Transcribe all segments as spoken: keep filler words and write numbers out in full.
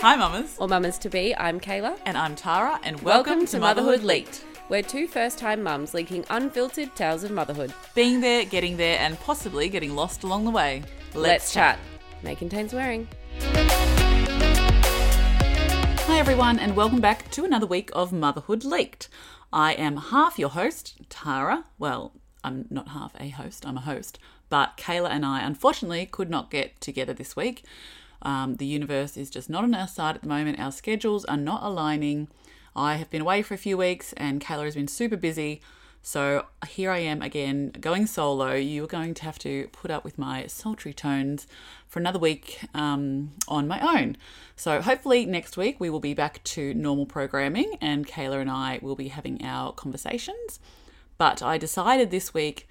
Hi mamas. Or mamas to be, I'm Kayla. And I'm Tara, and welcome, welcome to, to Motherhood, Motherhood Leaked. We're two first-time mums leaking unfiltered tales of motherhood. Being there, getting there, and possibly getting lost along the way. Let's, Let's chat. chat. May contain swearing. Hi everyone, and welcome back to another week of Motherhood Leaked. I am half your host, Tara. Well, I'm not half a host, I'm a host. But Kayla and I, unfortunately, could not get together this week. Um, the universe is just not on our side at the moment. Our schedules are not aligning. I have been away for a few weeks and Kayla has been super busy. So here I am again going solo. You're going to have to put up with my sultry tones for another week um, on my own. So hopefully next week we will be back to normal programming and Kayla and I will be having our conversations. But I decided this week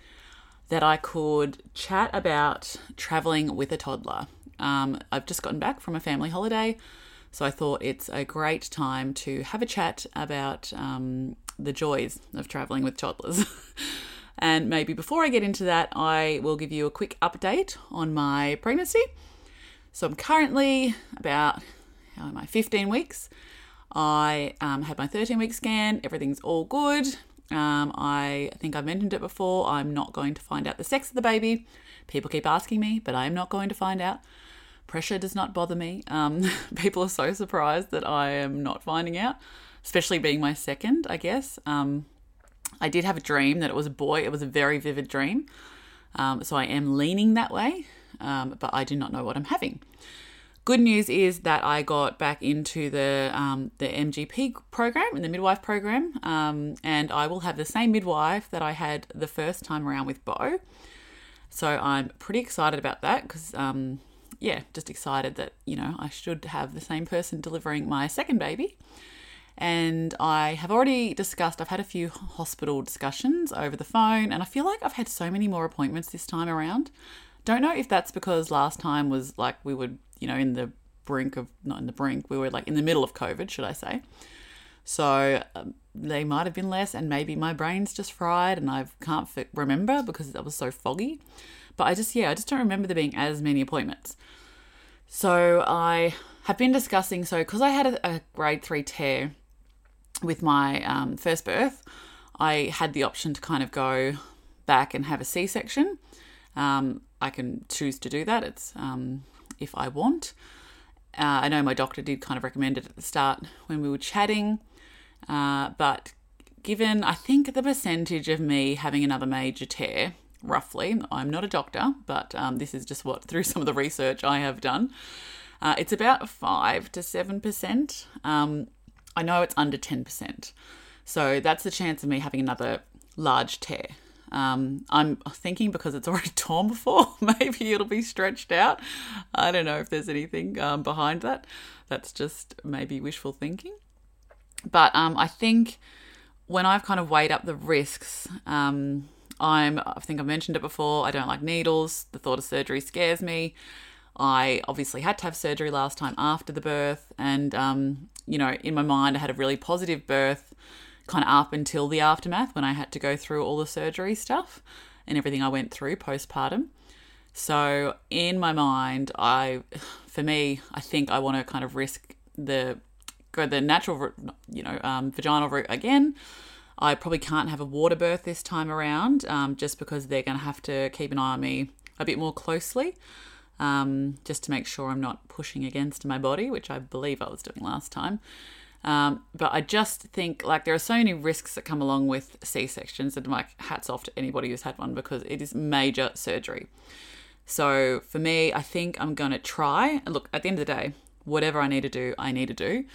that I could chat about traveling with a toddler. Um, I've just gotten back from a family holiday, so I thought it's a great time to have a chat about um, the joys of traveling with toddlers. And maybe before I get into that, I will give you a quick update on my pregnancy. So I'm currently about, how am I, fifteen weeks. I um, had my thirteen week scan. Everything's all good. Um, I think I mentioned it before. I'm not going to find out the sex of the baby. People keep asking me, but I am not going to find out. Pressure does not bother me. Um, people are so surprised that I am not finding out, especially being my second, I guess. Um, I did have a dream that it was a boy. It was a very vivid dream. Um, so I am leaning that way, um, but I do not know what I'm having. Good news is that I got back into the um, the M G P program and the midwife program, um, and I will have the same midwife that I had the first time around with Bo. So I'm pretty excited about that because, um, yeah, just excited that, you know, I should have the same person delivering my second baby. And I have already discussed, I've had a few hospital discussions over the phone, and I feel like I've had so many more appointments this time around. Don't know if that's because last time was like we were, you know, in the brink of, not in the brink, we were like in the middle of COVID, should I say. So um, they might have been less, and maybe my brain's just fried and I can't f- remember because that was so foggy. But I just, yeah, I just don't remember there being as many appointments. So I have been discussing, so because I had a, a grade three tear with my um, first birth, I had the option to kind of go back and have a C-section. Um, I can choose to do that. It's um, if I want. Uh, I know my doctor did kind of recommend it at the start when we were chatting. Uh, but given, I think, the percentage of me having another major tear, roughly, I'm not a doctor, but um, this is just what, through some of the research I have done, uh, it's about five to seven percent. Um, I know it's under ten percent. So that's the chance of me having another large tear. Um, I'm thinking because it's already torn before, maybe it'll be stretched out. I don't know if there's anything um, behind that. That's just maybe wishful thinking. But um, I think when I've kind of weighed up the risks, um, I'm, I think I've mentioned it before, I don't like needles. The thought of surgery scares me. I obviously had to have surgery last time after the birth. And, um, you know, in my mind, I had a really positive birth kind of up until the aftermath when I had to go through all the surgery stuff and everything I went through postpartum. So in my mind, I, for me, I think I want to kind of risk the go the natural, you know, um, vaginal route again. I probably can't have a water birth this time around um, just because they're going to have to keep an eye on me a bit more closely um, just to make sure I'm not pushing against my body, which I believe I was doing last time. Um, but I just think like there are so many risks that come along with C-sections, and like hats off to anybody who's had one because it is major surgery. So for me, I think I'm going to try, and look, at the end of the day, whatever I need to do, I need to do.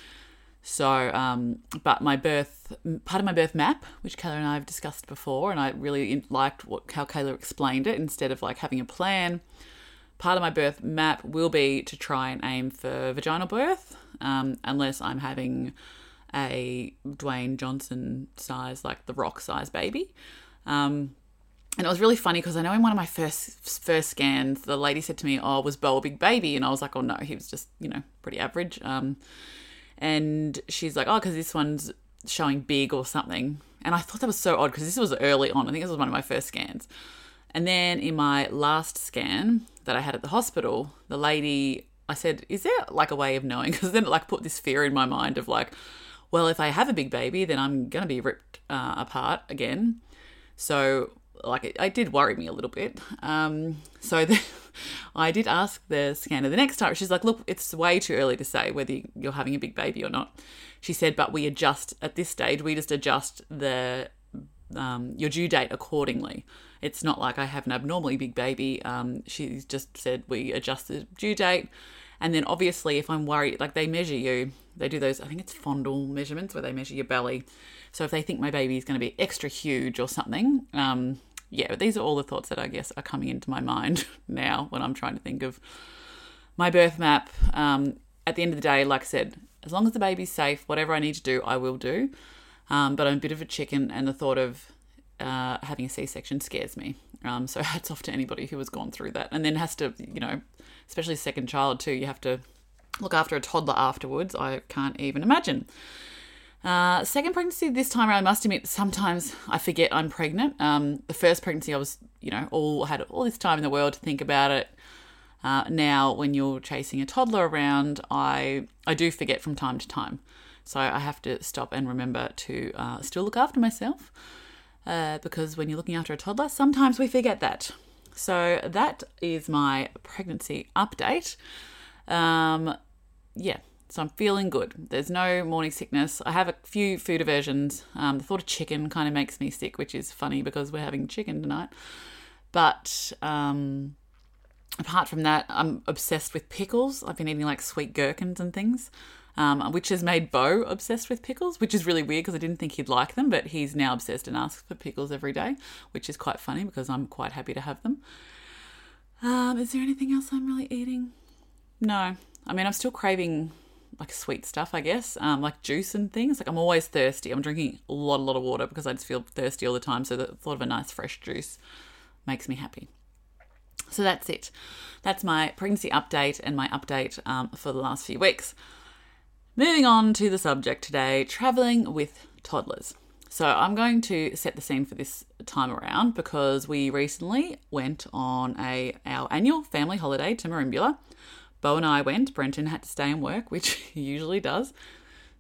So, um, but my birth, part of my birth map, which Kayla and I have discussed before, and I really liked what, how Kayla explained it instead of like having a plan. Part of my birth map will be to try and aim for vaginal birth, um, unless I'm having a Dwayne Johnson size, like the Rock size baby. Um, and it was really funny because I know in one of my first first scans, the lady said to me, oh, was Bo a big baby? And I was like, oh, no, he was just, you know, pretty average. Um, and she's like, oh, because this one's showing big or something. And I thought that was so odd because this was early on. I think this was one of my first scans. And then in my last scan that I had at the hospital, the lady I said, is there like a way of knowing? Because then it like put this fear in my mind of like, well, if I have a big baby, then I'm going to be ripped uh, apart again. So like it, it did worry me a little bit. Um, so the, I did ask the scanner the next time. She's like, look, it's way too early to say whether you're having a big baby or not. She said, but we adjust at this stage. We just adjust the um, your due date accordingly. It's not like I have an abnormally big baby. Um, she's just said we adjust the due date. And then obviously if I'm worried, like they measure you, they do those, I think it's fondle measurements where they measure your belly. So if they think my baby is going to be extra huge or something, um, yeah, but these are all the thoughts that I guess are coming into my mind now when I'm trying to think of my birth map. Um, at the end of the day, like I said, as long as the baby's safe, whatever I need to do, I will do. Um, but I'm a bit of a chicken and the thought of uh, having a C-section scares me. Um, so hats off to anybody who has gone through that and then has to, you know, especially second child too, you have to look after a toddler afterwards. I can't even imagine. Uh, second pregnancy this time around, I must admit, sometimes I forget I'm pregnant. Um, the first pregnancy I was, you know, all had all this time in the world to think about it. Uh, now when you're chasing a toddler around, I, I do forget from time to time. So I have to stop and remember to uh, still look after myself. Uh, because when you're looking after a toddler, sometimes we forget that. So that is my pregnancy update. Um, yeah, so I'm feeling good. There's no morning sickness. I have a few food aversions. Um, the thought of chicken kind of makes me sick, which is funny because we're having chicken tonight. But um, apart from that, I'm obsessed with pickles. I've been eating like sweet gherkins and things. Um, which has made Bo obsessed with pickles, which is really weird because I didn't think he'd like them, but he's now obsessed and asks for pickles every day, which is quite funny because I'm quite happy to have them. Um, is there anything else I'm really eating? No. I mean, I'm still craving like sweet stuff, I guess, um, like juice and things. Like I'm always thirsty. I'm drinking a lot, a lot of water because I just feel thirsty all the time. So the thought of a nice fresh juice makes me happy. So that's it. That's my pregnancy update and my update um, for the last few weeks. Moving on to the subject today, travelling with toddlers. So I'm going to set the scene for this time around because we recently went on a our annual family holiday to Merimbula. Bo and I went. Brenton had to stay and work, which he usually does.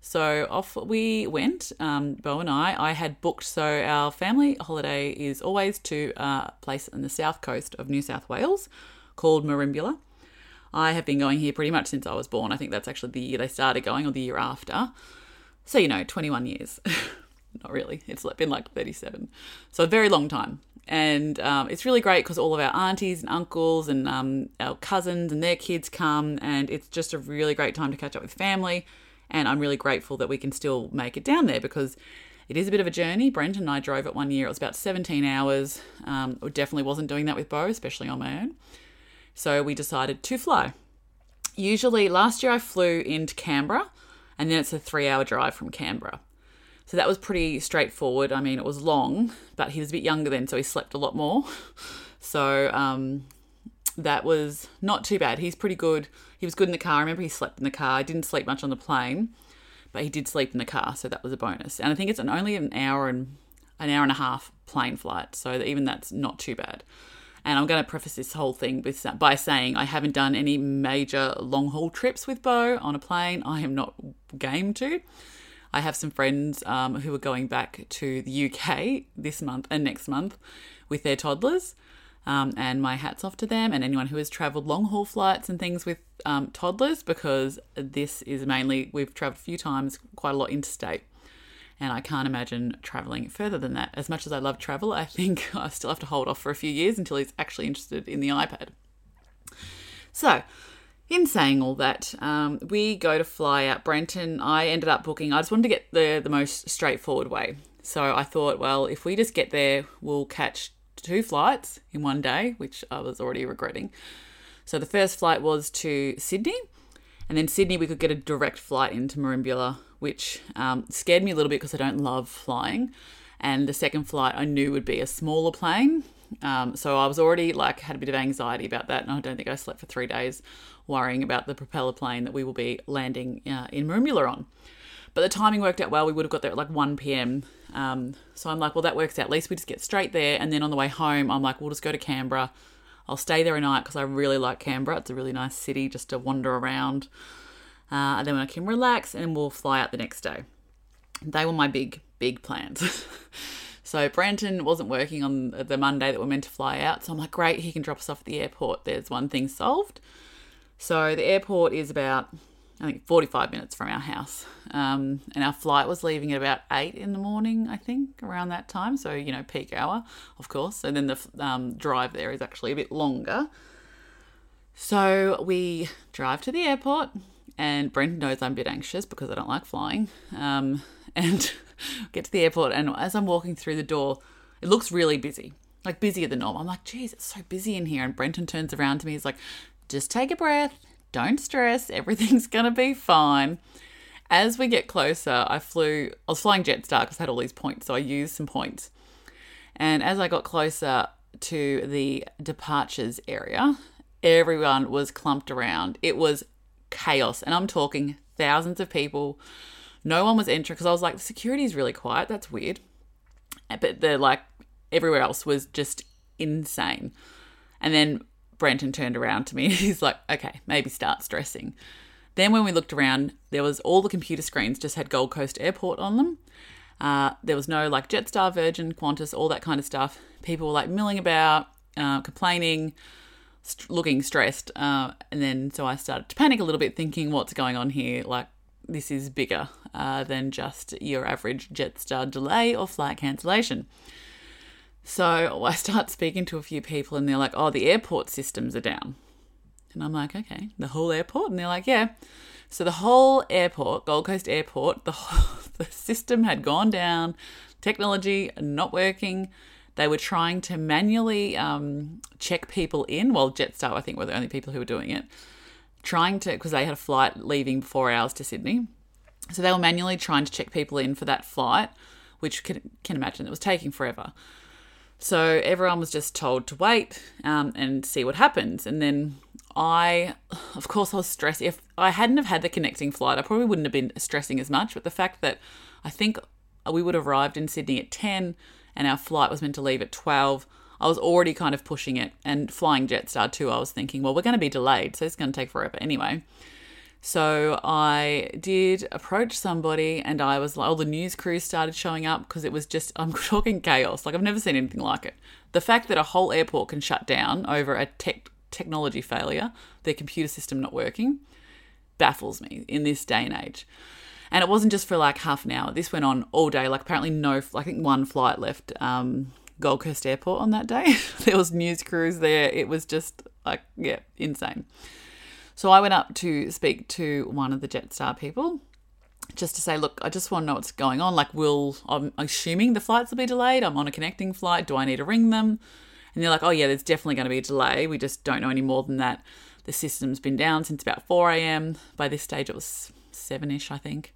So off we went, um, Bo and I. I had booked, so our family holiday is always to a place on the south coast of New South Wales called Merimbula. I have been going here pretty much since I was born. I think that's actually the year they started going or the year after. So, you know, twenty-one years. Not really. It's been like thirty-seven. So a very long time. And um, it's really great because all of our aunties and uncles and um, our cousins and their kids come. And it's just a really great time to catch up with family. And I'm really grateful that we can still make it down there because it is a bit of a journey. Brent and I drove it one year. It was about seventeen hours. Um, I definitely wasn't doing that with Bo, especially on my own. So we decided to fly. Usually last year I flew into Canberra and then it's a three hour drive from Canberra. So that was pretty straightforward. I mean, it was long, but he was a bit younger then, so he slept a lot more. So um, that was not too bad. He's pretty good. He was good in the car. I remember he slept in the car. I didn't sleep much on the plane, but he did sleep in the car. So that was a bonus. And I think it's an, only an hour and an hour and a half plane flight. So even that's not too bad. And I'm going to preface this whole thing with, by saying I haven't done any major long-haul trips with Bo on a plane. I am not game to. I have some friends um, who are going back to the U K this month and next month with their toddlers. Um, and my hat's off to them and anyone who has travelled long-haul flights and things with um, toddlers because this is mainly, we've travelled a few times, quite a lot interstate. And I can't imagine travelling further than that. As much as I love travel, I think I still have to hold off for a few years until he's actually interested in the iPad. So in saying all that, um, we go to fly out Brenton. I ended up booking, I just wanted to get the, the most straightforward way. So I thought, well, if we just get there, we'll catch two flights in one day, which I was already regretting. So the first flight was to Sydney. And then Sydney, we could get a direct flight into Merimbula, which um, scared me a little bit because I don't love flying. And the second flight I knew would be a smaller plane. Um, so I was already like had a bit of anxiety about that. And I don't think I slept for three days worrying about the propeller plane that we will be landing uh, in Merimbula on. But the timing worked out well. We would have got there at like one p.m. Um, so I'm like, well, that works out. At least we just get straight there. And then on the way home, I'm like, we'll just go to Canberra. I'll stay there a night because I really like Canberra. It's a really nice city just to wander around. Uh, and then when I can relax, and we'll fly out the next day. They were my big, big plans. So Brenton wasn't working on the Monday that we're meant to fly out. So I'm like, great, he can drop us off at the airport. There's one thing solved. So the airport is about, I think, forty-five minutes from our house. Um, and our flight was leaving at about eight in the morning, I think, around that time. So, you know, peak hour, of course. And then the um, drive there is actually a bit longer. So we drive to the airport. And Brenton knows I'm a bit anxious because I don't like flying. Um, and get to the airport, and as I'm walking through the door, it looks really busy, like busier than normal. I'm like, geez, it's so busy in here. And Brenton turns around to me. He's like, just take a breath. Don't stress. Everything's going to be fine. As we get closer, I flew, I was flying Jetstar because I had all these points. So I used some points. And as I got closer to the departures area, everyone was clumped around. It was chaos, and I'm talking thousands of people. No one was entering because I was like, the security is really quiet, that's weird. But they're like, everywhere else was just insane. And then Brenton turned around to me and he's like, okay, maybe start stressing. Then when we looked around, there was all the computer screens just had Gold Coast Airport on them. Uh, there was no like Jetstar, Virgin, Qantas, all that kind of stuff. People were like milling about, uh, complaining, looking stressed, uh, and then so I started to panic a little bit, thinking, what's going on here? Like, this is bigger uh, than just your average Jetstar delay or flight cancellation. So I start speaking to a few people, and they're like, oh, the airport systems are down. And I'm like, okay, the whole airport? And they're like, yeah. So the whole airport, Gold Coast Airport, the whole, the system had gone down, technology not working. They were trying to manually um, check people in. Well, Jetstar, I think, were the only people who were doing it. Trying to, because they had a flight leaving four hours to Sydney. So they were manually trying to check people in for that flight, which can can imagine it was taking forever. So everyone was just told to wait um, and see what happens. And then I, of course, I was stressed. If I hadn't have had the connecting flight, I probably wouldn't have been stressing as much. But the fact that I think we would have arrived in Sydney at ten and our flight was meant to leave at twelve. I was already kind of pushing it, and flying Jetstar too, I was thinking, well, we're going to be delayed, so it's going to take forever anyway. So I did approach somebody, and I was like, all the news crews started showing up because it was just, I'm talking chaos. Like, I've never seen anything like it. The fact that a whole airport can shut down over a tech technology failure, their computer system not working, baffles me in this day and age. And it wasn't just for like half an hour. This went on all day. Like apparently no, I think one flight left um, Gold Coast Airport on that day. There was news crews there. It was just like, yeah, insane. So I went up to speak to one of the Jetstar people just to say, look, I just want to know what's going on. Like, will, I'm assuming the flights will be delayed. I'm on a connecting flight. Do I need to ring them? And they're like, oh yeah, there's definitely going to be a delay. We just don't know any more than that. The system's been down since about four a.m. By this stage, it was seven-ish, I think.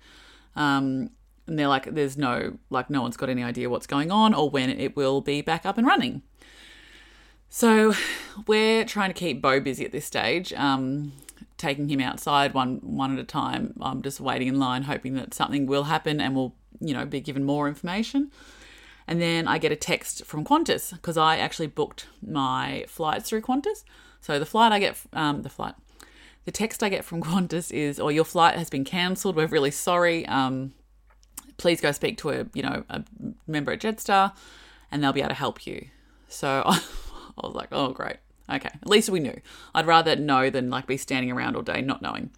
Um, and they're like, there's no, like no one's got any idea what's going on or when it will be back up and running. So we're trying to keep Bo busy at this stage, um, taking him outside one one at a time. I'm just waiting in line, hoping that something will happen and we'll, you know, be given more information. And then I get a text from Qantas because I actually booked my flights through Qantas. So the flight I get, um, the flight, The text I get from Qantas is, "Oh, your flight has been cancelled. We're really sorry. Um, please go speak to a, you know, a member at Jetstar, and they'll be able to help you." So I was like, "Oh, great. Okay. At least we knew. I'd rather know than like be standing around all day not knowing."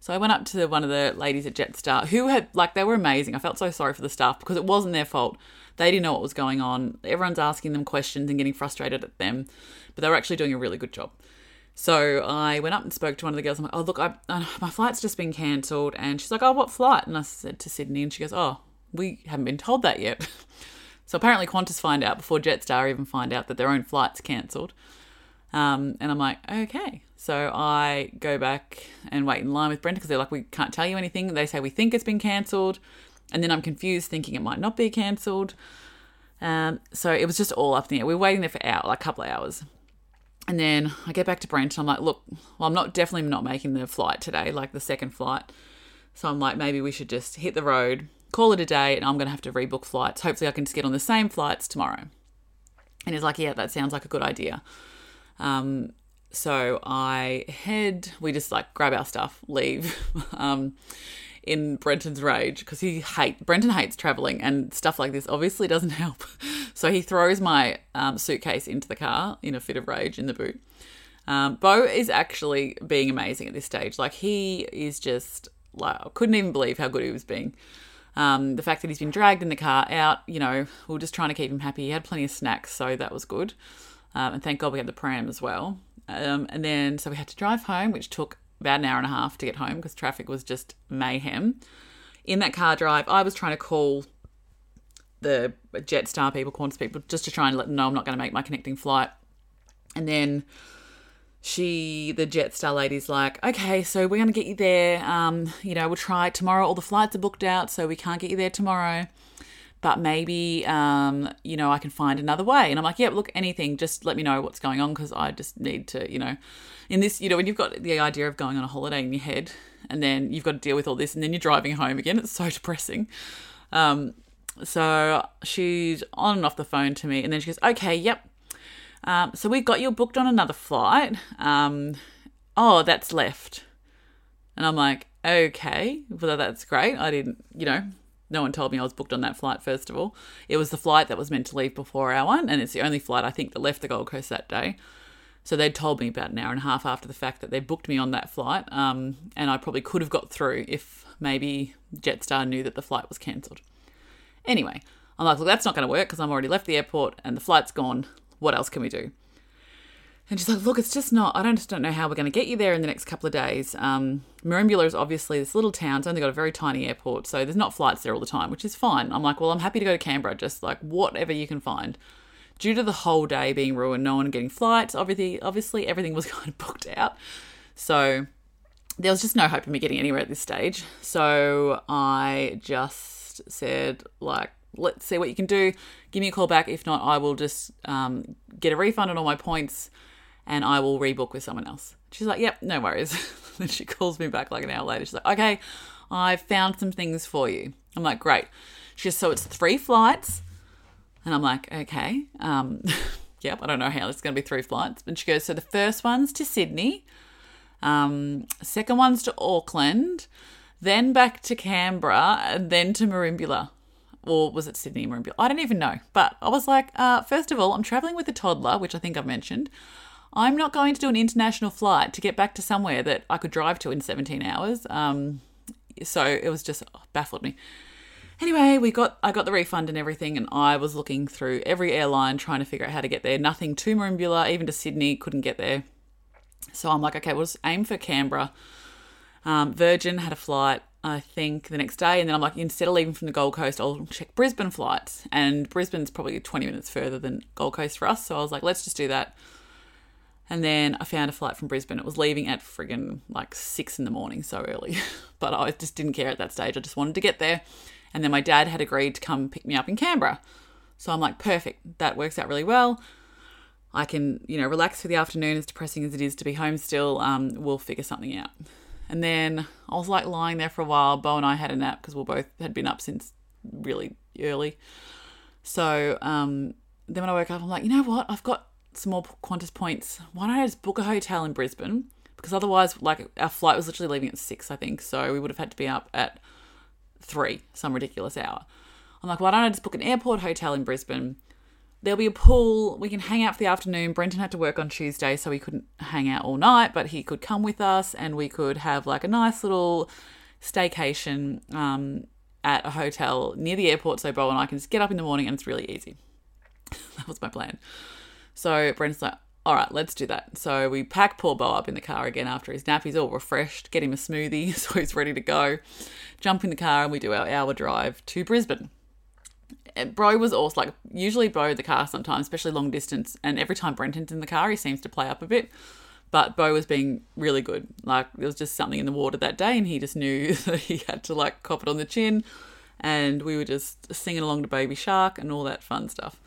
So I went up to the, one of the ladies at Jetstar who had like they were amazing. I felt so sorry for the staff because it wasn't their fault. They didn't know what was going on. Everyone's asking them questions and getting frustrated at them, but they were actually doing a really good job. So I went up and spoke to one of the girls. I'm like, oh, look, I, uh, my flight's just been cancelled. And she's like, oh, what flight? And I said to Sydney, and she goes, oh, we haven't been told that yet. So apparently Qantas find out before Jetstar even find out that their own flight's cancelled. Um, and I'm like, okay. So I go back and wait in line with Brenda because they're like, we can't tell you anything. They say we think it's been cancelled. And then I'm confused thinking it might not be cancelled. Um, so it was just all up in the air. We were waiting there for hour, like a couple of hours. And then I get back to Brent and I'm like, look, well, I'm not definitely not making the flight today, like the second flight. So I'm like, maybe we should just hit the road, call it a day, and I'm going to have to rebook flights. Hopefully I can just get on the same flights tomorrow. And he's like, yeah, that sounds like a good idea. Um, so I head, we just like grab our stuff, leave, um, in Brenton's rage, because he hate, Brenton hates traveling, and stuff like this obviously doesn't help. So he throws my um, suitcase into the car in a fit of rage in the boot. Um, Bo is actually being amazing at this stage. Like, he is just, like, I couldn't even believe how good he was being. Um, the fact that he's been dragged in the car out, you know, we were just trying to keep him happy. He had plenty of snacks, so that was good. Um, and thank God we had the pram as well. Um, and then, so we had to drive home, which took about an hour and a half to get home because traffic was just mayhem. In that car drive, I was trying to call the Jetstar people, Qantas people, just to try and let them know I'm not going to make my connecting flight. And then she, the Jetstar lady's like, okay, so we're going to get you there. Um, you know, we'll try tomorrow. All the flights are booked out, so we can't get you there tomorrow. But maybe, um, you know, I can find another way. And I'm like, yeah, look, anything, just let me know what's going on, because I just need to, you know, in this, you know, when you've got the idea of going on a holiday in your head and then you've got to deal with all this and then you're driving home again, it's so depressing. Um, so she's on and off the phone to me, and then she goes, okay, yep. Um, so we've got you booked on another flight. Um, oh, that's left. And I'm like, okay, well, that's great. I didn't, you know, no one told me I was booked on that flight, first of all. It was the flight that was meant to leave before our one, and it's the only flight, I think, that left the Gold Coast that day. So they'd told me about an hour and a half after the fact that they booked me on that flight, um, and I probably could have got through if maybe Jetstar knew that the flight was cancelled. Anyway, I'm like, look, that's not going to work because I'm already left the airport and the flight's gone. What else can we do? And she's like, look, it's just not, I don't just don't know how we're going to get you there in the next couple of days. Um, Merimbula is obviously this little town. It's only got a very tiny airport, so there's not flights there all the time, which is fine. I'm like, well, I'm happy to go to Canberra, just like whatever you can find. Due to the whole day being ruined, no one getting flights, obviously, obviously everything was kind of booked out. So there was just no hope of me getting anywhere at this stage. So I just said, like, let's see what you can do. Give me a call back. If not, I will just um, get a refund on all my points and I will rebook with someone else. She's like, yep, no worries. Then she calls me back like an hour later. She's like, okay, I've found some things for you. I'm like, great. She goes, so it's three flights. And I'm like, okay. Um, yep, I don't know how it's going to be three flights. And she goes, so the first one's to Sydney. Um, second one's to Auckland. Then back to Canberra and then to Merimbula. Or was it Sydney, Merimbula? I don't even know. But I was like, uh, first of all, I'm travelling with a toddler, which I think I've mentioned. I'm not going to do an international flight to get back to somewhere that I could drive to in seventeen hours. Um, so it was just oh, baffled me. Anyway, we got I got the refund and everything, and I was looking through every airline trying to figure out how to get there. Nothing to Merimbula, even to Sydney, couldn't get there. So I'm like, okay, we'll just aim for Canberra. Um, Virgin had a flight, I think, the next day. And then I'm like, instead of leaving from the Gold Coast, I'll check Brisbane flights. And Brisbane's probably twenty minutes further than Gold Coast for us. So I was like, let's just do that. And then I found a flight from Brisbane. It was leaving at friggin' like six in the morning, so early. But I just didn't care at that stage. I just wanted to get there. And then my dad had agreed to come pick me up in Canberra. So I'm like, perfect. That works out really well. I can, you know, relax for the afternoon, as depressing as it is to be home still. Um, we'll figure something out. And then I was like lying there for a while. Bo and I had a nap because we both had been up since really early. So um, then when I woke up, I'm like, you know what? I've got some more Qantas points. Why don't I just book a hotel in Brisbane? Because otherwise, like, our flight was literally leaving at six, I think. So we would have had to be up at three, some ridiculous hour. I'm like, why don't I just book an airport hotel in Brisbane? There'll be a pool. We can hang out for the afternoon. Brenton had to work on Tuesday, so he couldn't hang out all night, but he could come with us and we could have like a nice little staycation um, at a hotel near the airport, so Bo and I can just get up in the morning and it's really easy. That was my plan. So Brenton's like, all right, let's do that. So we pack poor Bo up in the car again after his nap. He's all refreshed, get him a smoothie so he's ready to go. Jump in the car and we do our hour drive to Brisbane. Bro was also like, usually Bo in the car sometimes, especially long distance, and every time Brenton's in the car he seems to play up a bit, but Bo was being really good. Like, there was just something in the water that day and he just knew that he had to like cop it on the chin, and we were just singing along to Baby Shark and all that fun stuff.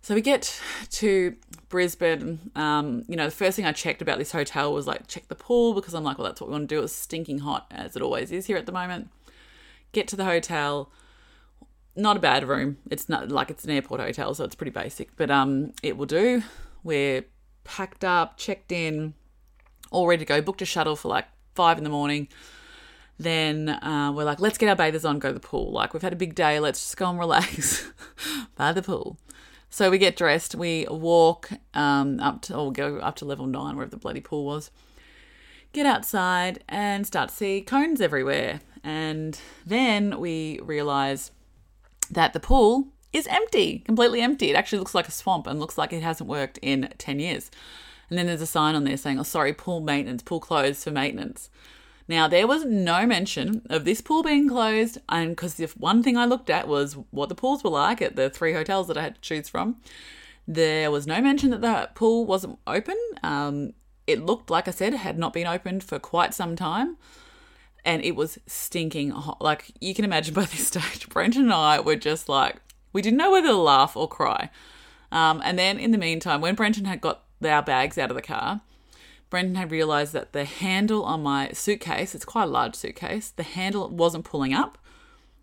So we get to Brisbane. Um, you know, the first thing I checked about this hotel was like check the pool, because I'm like, well, that's what we want to do. It was stinking hot, as it always is here at the moment. Get to the hotel. Not a bad room. It's not like it's an airport hotel, so it's pretty basic, but um, it will do. We're packed up, checked in, all ready to go, booked a shuttle for like five in the morning. Then uh, we're like, let's get our bathers on, go to the pool. Like, we've had a big day, let's just go and relax by the pool. So we get dressed, we walk um, up to, or go up to level nine, wherever the bloody pool was, get outside and start to see cones everywhere. And then we realise that the pool is empty, completely empty. It actually looks like a swamp and looks like it hasn't worked in ten years. And then there's a sign on there saying, oh, sorry, pool maintenance, pool closed for maintenance. Now, there was no mention of this pool being closed, and because if one thing I looked at was what the pools were like at the three hotels that I had to choose from, there was no mention that the pool wasn't open. Um, it looked, like I said, had not been opened for quite some time, and it was stinking hot. Like, you can imagine by this stage, Brenton and I were just like, we didn't know whether to laugh or cry. Um, and then in the meantime, when Brenton had got our bags out of the car, Brenton had realised that the handle on my suitcase, it's quite a large suitcase, the handle wasn't pulling up.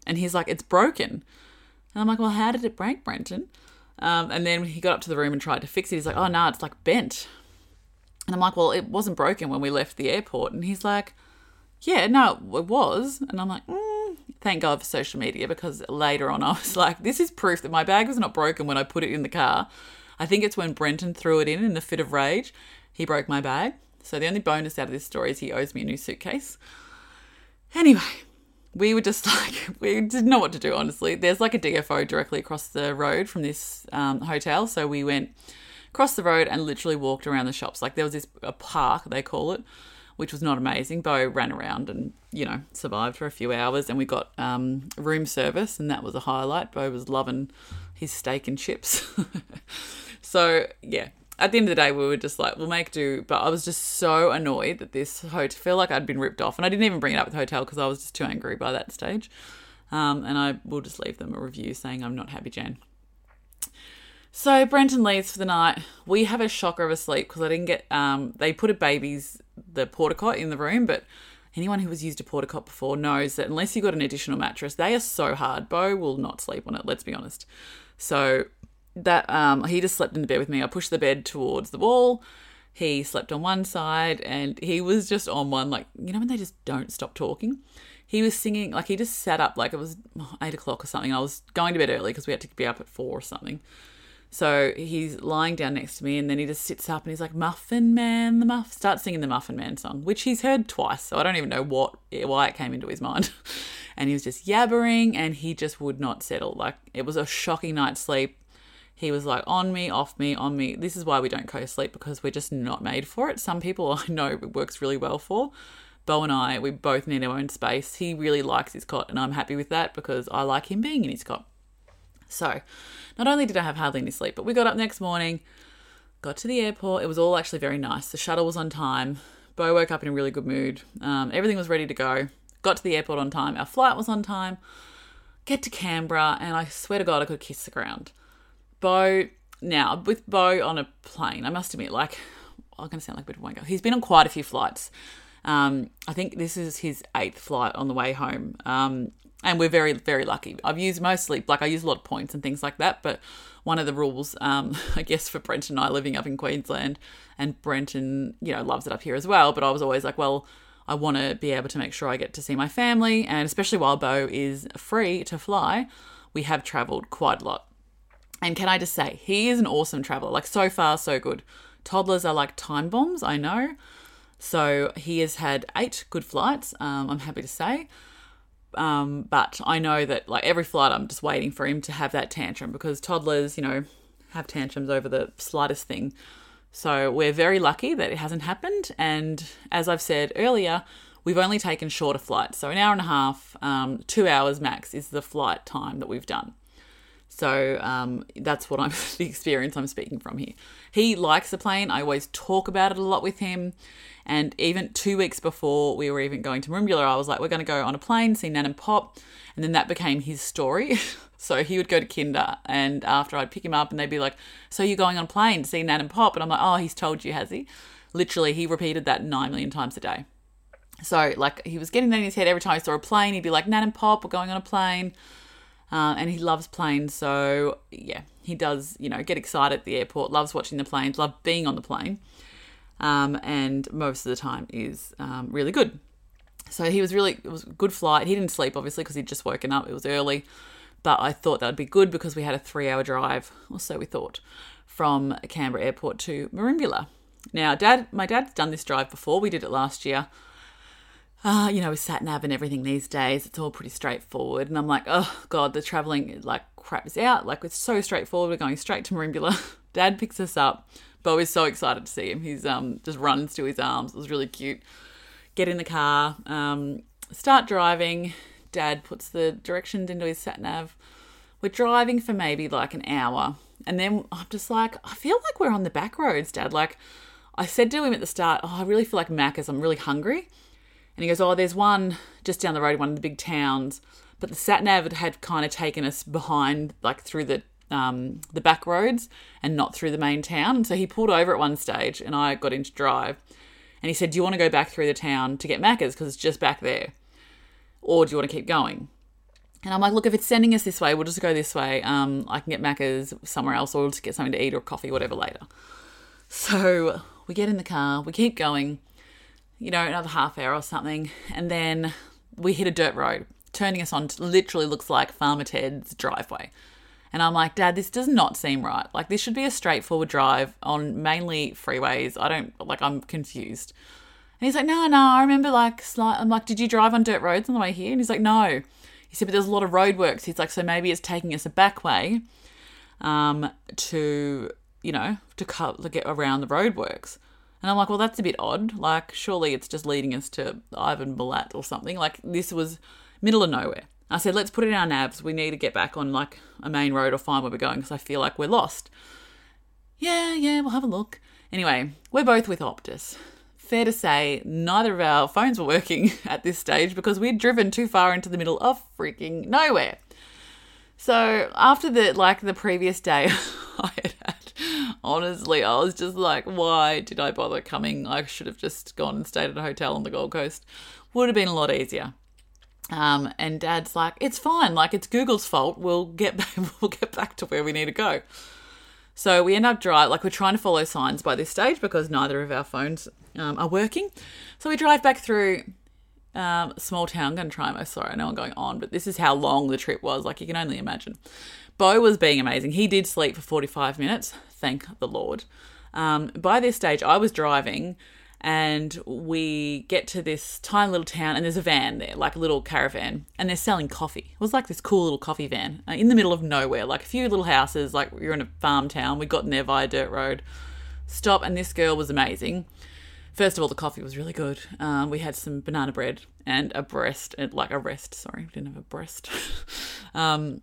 And he's like, it's broken. And I'm like, well, how did it break, Brenton? Um, and then he got up to the room and tried to fix it. He's like, oh, no, it's like bent. And I'm like, well, it wasn't broken when we left the airport. And he's like, yeah, no, it was. And I'm like, mm, thank God for social media, because later on I was like, this is proof that my bag was not broken when I put it in the car. I think it's when Brenton threw it in in a fit of rage. He broke my bag. So the only bonus out of this story is he owes me a new suitcase. Anyway, we were just like, we didn't know what to do, honestly. There's like a D F O directly across the road from this um, hotel. So we went across the road and literally walked around the shops. Like, there was this a park, they call it, which was not amazing. Bo ran around and, you know, survived for a few hours, and we got um, room service, and that was a highlight. Bo was loving his steak and chips. So, yeah. At the end of the day, we were just like, we'll make do. But I was just so annoyed that this hotel, felt like I'd been ripped off. And I didn't even bring it up at the hotel because I was just too angry by that stage. Um, and I will just leave them a review saying I'm not happy, Jan. So Brenton leaves for the night. We have a shocker of a sleep because I didn't get, um, they put a baby's, the portacot in the room. But anyone who has used a portacot before knows that unless you got an additional mattress, they are so hard. Bo will not sleep on it, let's be honest. So that um he just slept in the bed with me. I pushed the bed towards the wall. He slept on one side, and he was just on one, like, you know when they just don't stop talking? He was singing, like, he just sat up, like, it was eight o'clock or something. I was going to bed early because we had to be up at four or something. So he's lying down next to me, and then he just sits up and he's like, Muffin Man, the Muff, starts singing the Muffin Man song, which he's heard twice, so I don't even know what why it came into his mind. And he was just yabbering, and he just would not settle. Like, it was a shocking night's sleep. He was like, on me, off me, on me. This is why we don't co-sleep, because we're just not made for it. Some people I know it works really well for. Bo and I, we both need our own space. He really likes his cot, and I'm happy with that because I like him being in his cot. So not only did I have hardly any sleep, but we got up next morning, got to the airport. It was all actually very nice. The shuttle was on time. Bo woke up in a really good mood. Um, everything was ready to go. Got to the airport on time. Our flight was on time. Get to Canberra, and I swear to God I could kiss the ground. Bo, now, with Bo on a plane, I must admit, like, I'm going to sound like a bit of a wanker. He's been on quite a few flights. Um, I think this is his eighth flight on the way home. Um, and we're very, very lucky. I've used mostly, like, I use a lot of points and things like that. But one of the rules, um, I guess, for Brenton and I living up in Queensland, and Brenton, you know, loves it up here as well. But I was always like, well, I want to be able to make sure I get to see my family. And especially while Bo is free to fly, we have travelled quite a lot. And can I just say, he is an awesome traveller. Like, so far, so good. Toddlers are like time bombs, I know. So he has had eight good flights, um, I'm happy to say. Um, but I know that, like, every flight I'm just waiting for him to have that tantrum, because toddlers, you know, have tantrums over the slightest thing. So we're very lucky that it hasn't happened. And as I've said earlier, we've only taken shorter flights. So an hour and a half, um, two hours max is the flight time that we've done. So um, that's what I'm the experience I'm speaking from here. He likes the plane. I always talk about it a lot with him. And even two weeks before we were even going to Merimbula, I was like, we're going to go on a plane, see Nan and Pop. And then that became his story. So he would go to kinder, and after I'd pick him up and they'd be like, so you're going on a plane to see Nan and Pop? And I'm like, oh, he's told you, has he? Literally, he repeated that nine million times a day. So, like, he was getting that in his head. Every time he saw a plane, he'd be like, Nan and Pop, we're going on a plane. Uh, and he loves planes, so yeah, he does, you know, get excited at the airport, loves watching the planes, loves being on the plane, um, and most of the time is um, really good. So he was really, it was a good flight. He didn't sleep, obviously, because he'd just woken up. It was early, but I thought that would be good because we had a three-hour drive, or so we thought, from Canberra Airport to Merimbula. Now, Dad, my dad's done this drive before. We did it last year. Uh, you know, with sat-nav and everything these days, it's all pretty straightforward. And I'm like, oh, God, the travelling, like, crap is out. Like, it's so straightforward. We're going straight to Merimbula. Dad picks us up. Bo is so excited to see him. He's um just runs to his arms. It was really cute. Get in the car, um, start driving. Dad puts the directions into his sat-nav. We're driving for maybe, like, an hour. And then I'm just like, I feel like we're on the back roads, Dad. Like, I said to him at the start, oh, I really feel like Macca's. I'm really hungry. And he goes, oh, there's one just down the road, one of the big towns. But the sat-nav had kind of taken us behind, like through the um, the back roads and not through the main town. So he pulled over at one stage and I got into drive. And he said, do you want to go back through the town to get Macca's because it's just back there? Or do you want to keep going? And I'm like, look, if it's sending us this way, we'll just go this way. Um, I can get Macca's somewhere else, or we'll just get something to eat or coffee, whatever, later. So we get in the car, we keep going. You know, another half hour or something. And then we hit a dirt road, turning us on to literally looks like Farmer Ted's driveway. And I'm like, Dad, this does not seem right. Like, this should be a straightforward drive on mainly freeways. I don't, like, I'm confused. And he's like, no, no, I remember, like, slight, I'm like, did you drive on dirt roads on the way here? And he's like, no. He said, but there's a lot of roadworks. He's like, so maybe it's taking us a back way um, to, you know, to cut, to get around the roadworks. And I'm like, well, that's a bit odd. Like, surely it's just leading us to Ivan Milat or something. Like, this was middle of nowhere. I said, let's put it in our nabs. We need to get back on, like, a main road or find where we're going because I feel like we're lost. Yeah, yeah, we'll have a look. Anyway, we're both with Optus. Fair to say, neither of our phones were working at this stage because we'd driven too far into the middle of freaking nowhere. So after the, like, the previous day I had had, honestly, I was just like, why did I bother coming? I should have just gone and stayed at a hotel on the Gold Coast. Would have been a lot easier. Um, and Dad's like, it's fine. Like, it's Google's fault. We'll get back, we'll get back to where we need to go. So we end up driving, like, we're trying to follow signs by this stage because neither of our phones um, are working. So we drive back through Um, small town. I'm going to try my, sorry, I know I'm going on, but this is how long the trip was. Like, you can only imagine. Bo was being amazing. He did sleep for forty-five minutes. Thank the Lord. Um, by this stage, I was driving and we get to this tiny little town and there's a van there, like a little caravan, and they're selling coffee. It was like this cool little coffee van in the middle of nowhere, like a few little houses, like you're in a farm town. We got in there via dirt road. Stop, and this girl was amazing. First of all, the coffee was really good. Um, we had some banana bread and a breast, and like a rest, sorry, we didn't have a breast. um,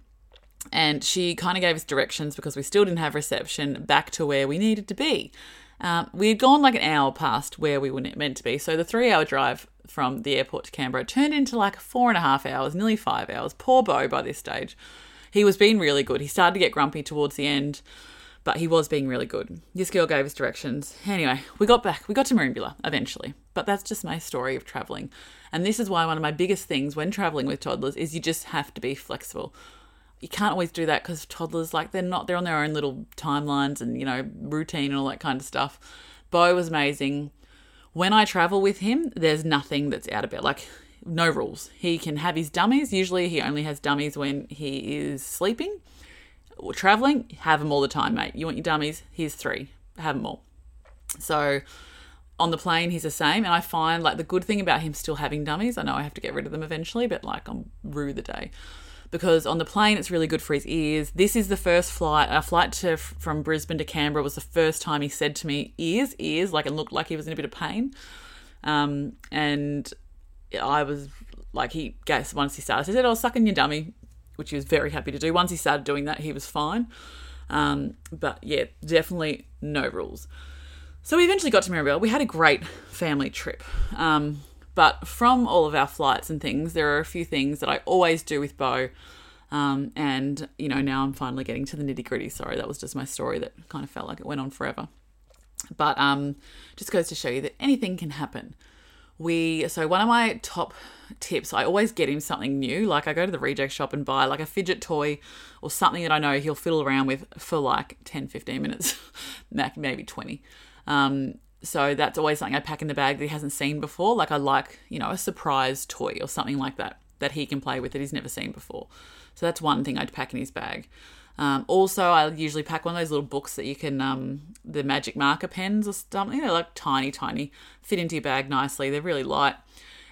and she kind of gave us directions because we still didn't have reception back to where we needed to be. Um, we had gone like an hour past where we were meant to be. So the three hour drive from the airport to Canberra turned into like four and a half hours, nearly five hours. Poor Bo by this stage. He was being really good. He started to get grumpy towards the end. But he was being really good. This girl gave us directions. Anyway, we got back. We got to Merimbula eventually. But that's just my story of travelling. And this is why one of my biggest things when travelling with toddlers is you just have to be flexible. You can't always do that because toddlers, like, they're not, they're on their own little timelines and, you know, routine and all that kind of stuff. Bo was amazing. When I travel with him, there's nothing that's out of it. Like, no rules. He can have his dummies. Usually he only has dummies when he is sleeping. Or traveling, have them all the time, mate. You want your dummies? Here's three. Have them all. So on the plane, he's the same. And I find, like, the good thing about him still having dummies, I know I have to get rid of them eventually, but, like, I'm rue the day. Because on the plane, it's really good for his ears. This is the first flight. Our flight to, from Brisbane to Canberra was the first time he said to me, ears, ears, like, and looked like he was in a bit of pain. Um, and I was, like, he guess once he started, he said, oh, sucking your dummy, which he was very happy to do. Once he started doing that, he was fine. Um, but yeah, definitely no rules. So we eventually got to Merimbula. We had a great family trip. Um, but from all of our flights and things, there are a few things that I always do with Bo. Um, and, you know, now I'm finally getting to the nitty gritty. Sorry, that was just my story that kind of felt like it went on forever. But um, just goes to show you that anything can happen. we, so one of my top tips, I always get him something new. Like I go to the reject shop and buy like a fidget toy or something that I know he'll fiddle around with for like ten, fifteen minutes, maybe twenty. Um, so that's always something I pack in the bag that he hasn't seen before. Like I like, you know, a surprise toy or something like that that he can play with that he's never seen before. So that's one thing I'd pack in his bag. Um, also, I usually pack one of those little books that you can, um, the magic marker pens or something. They're like tiny, tiny, fit into your bag nicely. They're really light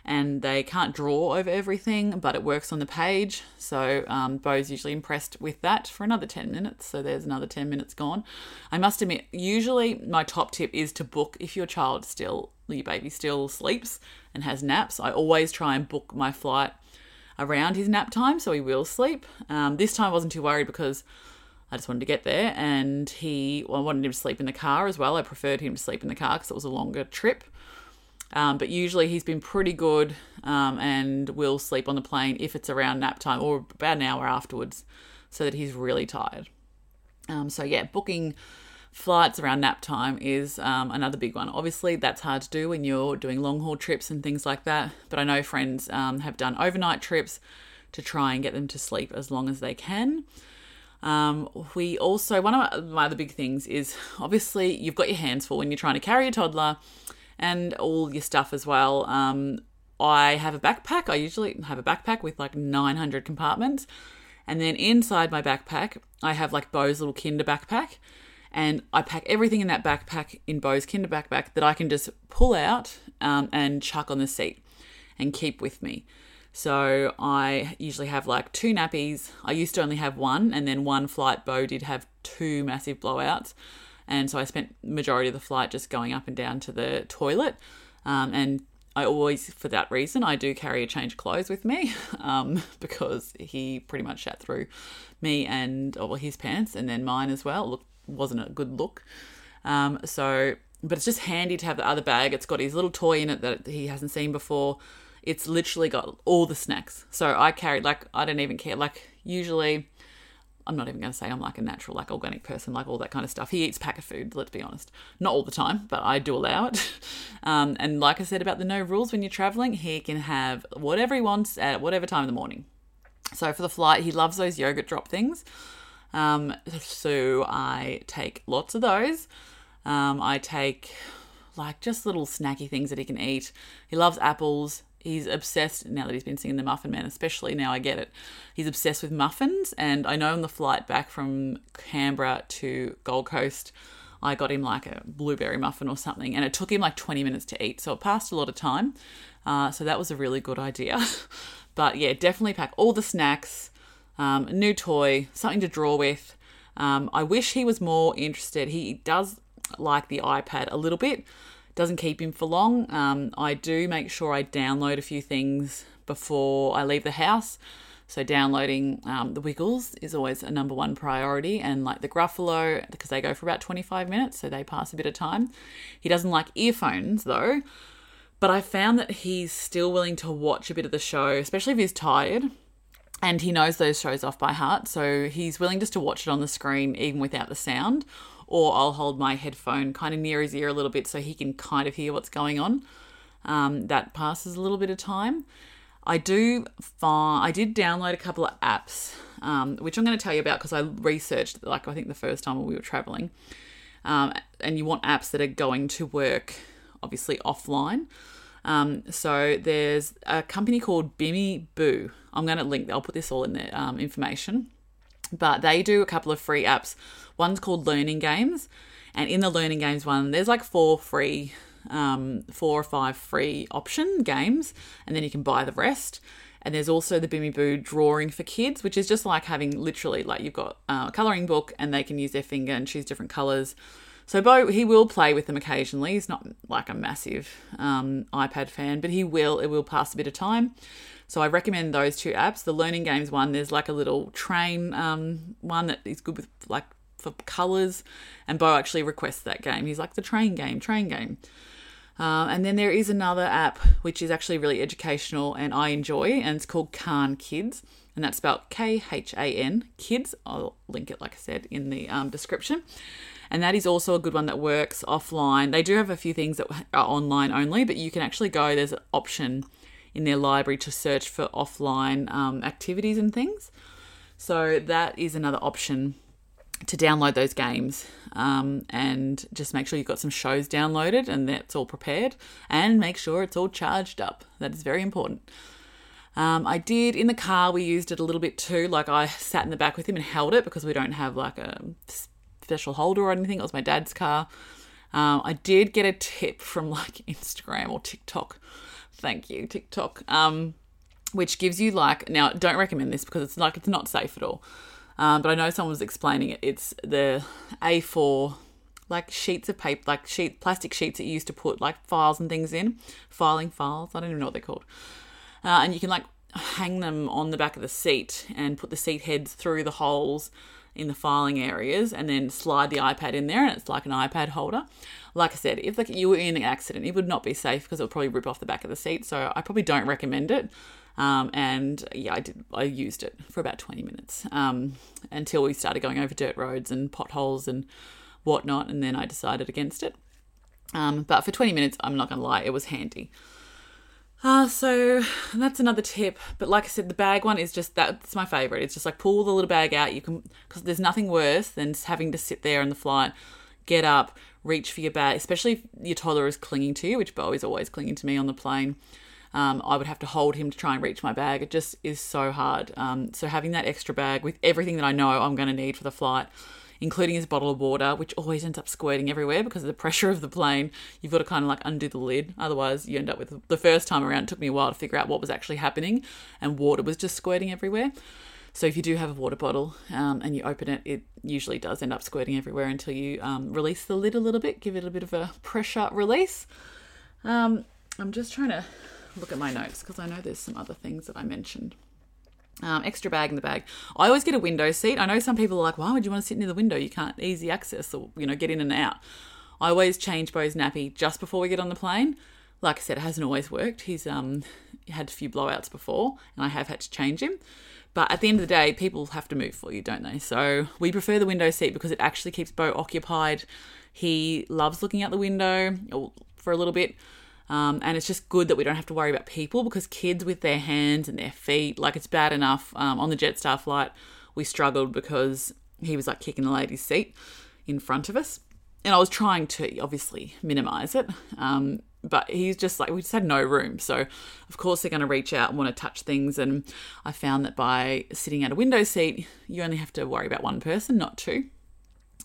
and they can't draw over everything, but it works on the page. So um, Bo's usually impressed with that for another ten minutes. So there's another ten minutes gone. I must admit, usually my top tip is to book if your child still, your baby still sleeps and has naps. I always try and book my flight around his nap time, so he will sleep. Um, this time I wasn't too worried because I just wanted to get there, and he, well, I wanted him to sleep in the car as well. I preferred him to sleep in the car because it was a longer trip. Um, but usually he's been pretty good um, and will sleep on the plane if it's around nap time or about an hour afterwards, so that he's really tired. Um, so yeah, booking flights around nap time is um, another big one. Obviously, that's hard to do when you're doing long haul trips and things like that. But I know friends um, have done overnight trips to try and get them to sleep as long as they can. Um, we also, one of my other big things is obviously you've got your hands full when you're trying to carry a toddler and all your stuff as well. Um, I have a backpack. I usually have a backpack with like nine hundred compartments. And then inside my backpack, I have like Bo's little kinder backpack. And I pack everything in that backpack, in Bo's kinder backpack, that I can just pull out um, and chuck on the seat and keep with me. So I usually have like two nappies. I used to only have one, and then one flight Bo did have two massive blowouts. And so I spent majority of the flight just going up and down to the toilet. Um, and I always, for that reason, I do carry a change of clothes with me um, because he pretty much shat through me and well, his pants and then mine as well. Look, wasn't a good look. Um, so, but it's just handy to have the other bag. It's got his little toy in it that he hasn't seen before. It's literally got all the snacks. So I carry, like, I don't even care. Like usually, I'm not even going to say I'm like a natural, like organic person, like all that kind of stuff. He eats packet food, let's be honest. Not all the time, but I do allow it. Um, and like I said about the no rules when you're traveling, he can have whatever he wants at whatever time in the morning. So for the flight, he loves those yogurt drop things. Um, so I take lots of those. Um, I take like just little snacky things that he can eat. He loves apples. He's obsessed now that he's been singing The Muffin Man, especially now I get it. He's obsessed with muffins. And I know on the flight back from Canberra to Gold Coast, I got him like a blueberry muffin or something, and it took him like twenty minutes to eat. So it passed a lot of time. Uh, so that was a really good idea, but yeah, definitely pack all the snacks. Um, a new toy, something to draw with. Um, I wish he was more interested. He does like the iPad a little bit. Doesn't keep him for long. Um, I do make sure I download a few things before I leave the house. So downloading um, The Wiggles is always a number one priority, and like The Gruffalo, because they go for about twenty-five minutes, so they pass a bit of time. He doesn't like earphones though, but I found that he's still willing to watch a bit of the show, especially if he's tired. And he knows those shows off by heart, so he's willing just to watch it on the screen even without the sound, or I'll hold my headphone kind of near his ear a little bit so he can kind of hear what's going on. Um, that passes a little bit of time. I do find, I did download a couple of apps, um, which I'm going to tell you about because I researched, like I think the first time when we were traveling, um, and you want apps that are going to work, obviously offline. Um, so there's a company called Bimi Boo. I'm going to link, I'll put this all in the um, information, but they do a couple of free apps. One's called Learning Games, and in the Learning Games one, there's like four free, um, four or five free option games, and then you can buy the rest. And there's also the Bimi Boo Drawing for Kids, which is just like having literally like you've got a coloring book and they can use their finger and choose different colors. So Bo, he will play with them occasionally. He's not like a massive um, iPad fan, but he will, it will pass a bit of time. So I recommend those two apps. The Learning Games one, there's like a little train um, one that is good with like for colours, and Bo actually requests that game. He's like the train game, train game. Uh, and then there is another app which is actually really educational and I enjoy, and it's called Khan Kids, and that's spelled K H A N Kids. I'll link it, like I said, in the um, description. And that is also a good one that works offline. They do have a few things that are online only, but you can actually go, there's an option in their library to search for offline um, activities and things. So that is another option to download those games, um, and just make sure you've got some shows downloaded and that's all prepared, and make sure it's all charged up. That is very important. Um, I did, in the car, we used it a little bit too. Like, I sat in the back with him and held it because we don't have like a special holder or anything. It was my dad's car. Um, I did get a tip from like Instagram or TikTok. Thank you, TikTok. Um, which gives you like, now don't recommend this because it's like, it's not safe at all. Um, but I know someone was explaining it. It's the A four, like sheets of paper, like sheet, plastic sheets that you used to put like files and things in, filing files. I don't even know what they're called. Uh, and you can like hang them on the back of the seat and put the seat heads through the holes in the filing areas and then slide the iPad in there, and it's like an iPad holder. Like I said, if like you were in an accident, it would not be safe because it would probably rip off the back of the seat. So I probably don't recommend it. Um, and yeah, I did. I used it for about twenty minutes um, until we started going over dirt roads and potholes and whatnot, and then I decided against it. Um, but for twenty minutes, I'm not going to lie, it was handy. Uh, so that's another tip. But like I said, the bag one is just, that's my favourite. It's just like pull the little bag out. You can, because there's nothing worse than just having to sit there on the flight, get up, reach for your bag, especially if your toddler is clinging to you, which Bo is always clinging to me on the plane. Um, I would have to hold him to try and reach my bag. It just is so hard. Um, so having that extra bag with everything that I know I'm going to need for the flight, including his bottle of water, which always ends up squirting everywhere because of the pressure of the plane. You've got to kind of like undo the lid. Otherwise, you end up with, the first time around, it took me a while to figure out what was actually happening, and water was just squirting everywhere. So if you do have a water bottle um, and you open it, it usually does end up squirting everywhere until you um, release the lid a little bit, give it a bit of a pressure release. Um, I'm just trying to look at my notes because I know there's some other things that I mentioned. Um, extra bag in the bag. I always get a window seat. I know some people are like, why would you want to sit near the window? You can't easy access or, you know, get in and out. I always change Bo's nappy just before we get on the plane. Like I said, it hasn't always worked. He's um had a few blowouts before and I have had to change him. But at the end of the day, people have to move for you, don't they? So we prefer the window seat because it actually keeps Bo occupied. He loves looking out the window for a little bit. Um, and it's just good that we don't have to worry about people, because kids with their hands and their feet, like, it's bad enough. Um, on the Jetstar flight, we struggled because he was like kicking the lady's seat in front of us. And I was trying to obviously minimize it. Um, but he's just like, we just had no room. So of course they're going to reach out and want to touch things. And I found that by sitting at a window seat, you only have to worry about one person, not two.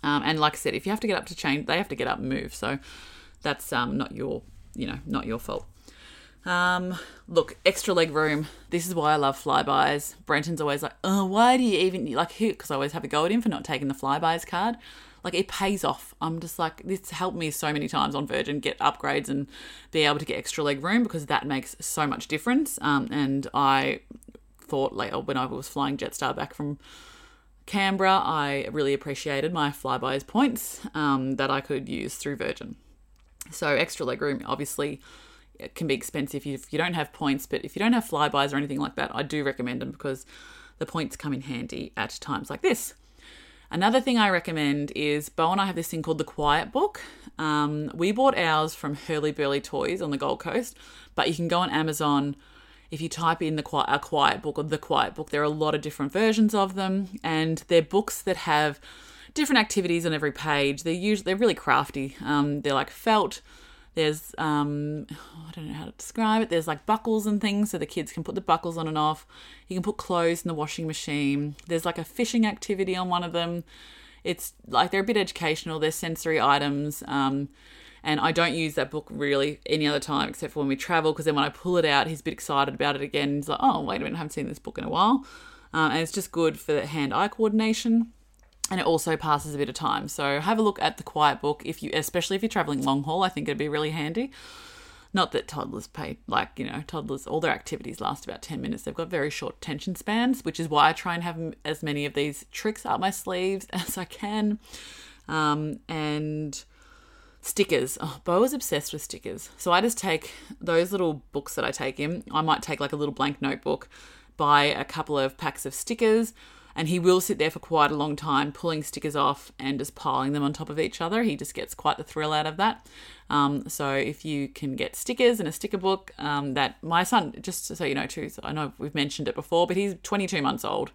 Um, and like I said, if you have to get up to change, they have to get up and move. So that's um, not your you know, not your fault. Um, look, extra leg room. This is why I love flybys. Brenton's always like, oh, why do you even, like, who? Because I always have a go at him for not taking the flybys card. Like, it pays off. I'm just like, this helped me so many times on Virgin get upgrades and be able to get extra leg room, because that makes so much difference. Um, and I thought later, when I was flying Jetstar back from Canberra, I really appreciated my flybys points um, that I could use through Virgin. So extra legroom, obviously, it can be expensive if you don't have points, but if you don't have flybys or anything like that, I do recommend them because the points come in handy at times like this. Another thing I recommend is Bo and I have this thing called the Quiet Book. Um, we bought ours from Hurly Burly Toys on the Gold Coast, but you can go on Amazon. If you type in the Quiet, a Quiet Book or the Quiet Book, there are a lot of different versions of them, and they're books that have different activities on every page. They're usually, they're really crafty. Um, they're like felt. There's, um, I don't know how to describe it. There's like buckles and things, so the kids can put the buckles on and off. You can put clothes in the washing machine. There's like a fishing activity on one of them. It's like, they're a bit educational. They're sensory items. Um, and I don't use that book really any other time except for when we travel, because then when I pull it out, he's a bit excited about it again. He's like, oh, wait a minute, I haven't seen this book in a while. Um, and it's just good for the hand-eye coordination. And it also passes a bit of time. So have a look at the Quiet Book, if you, especially if you're traveling long haul. I think it'd be really handy. Not that toddlers pay, like, you know, toddlers, all their activities last about ten minutes. They've got very short attention spans, which is why I try and have as many of these tricks up my sleeves as I can. Um, and stickers. Oh, Bo is obsessed with stickers. So I just take those little books that I take him. I might take like a little blank notebook, buy a couple of packs of stickers, and he will sit there for quite a long time pulling stickers off and just piling them on top of each other. He just gets quite the thrill out of that. Um, so if you can get stickers and a sticker book, um, that my son, just so you know too, so I know we've mentioned it before, but he's twenty-two months old,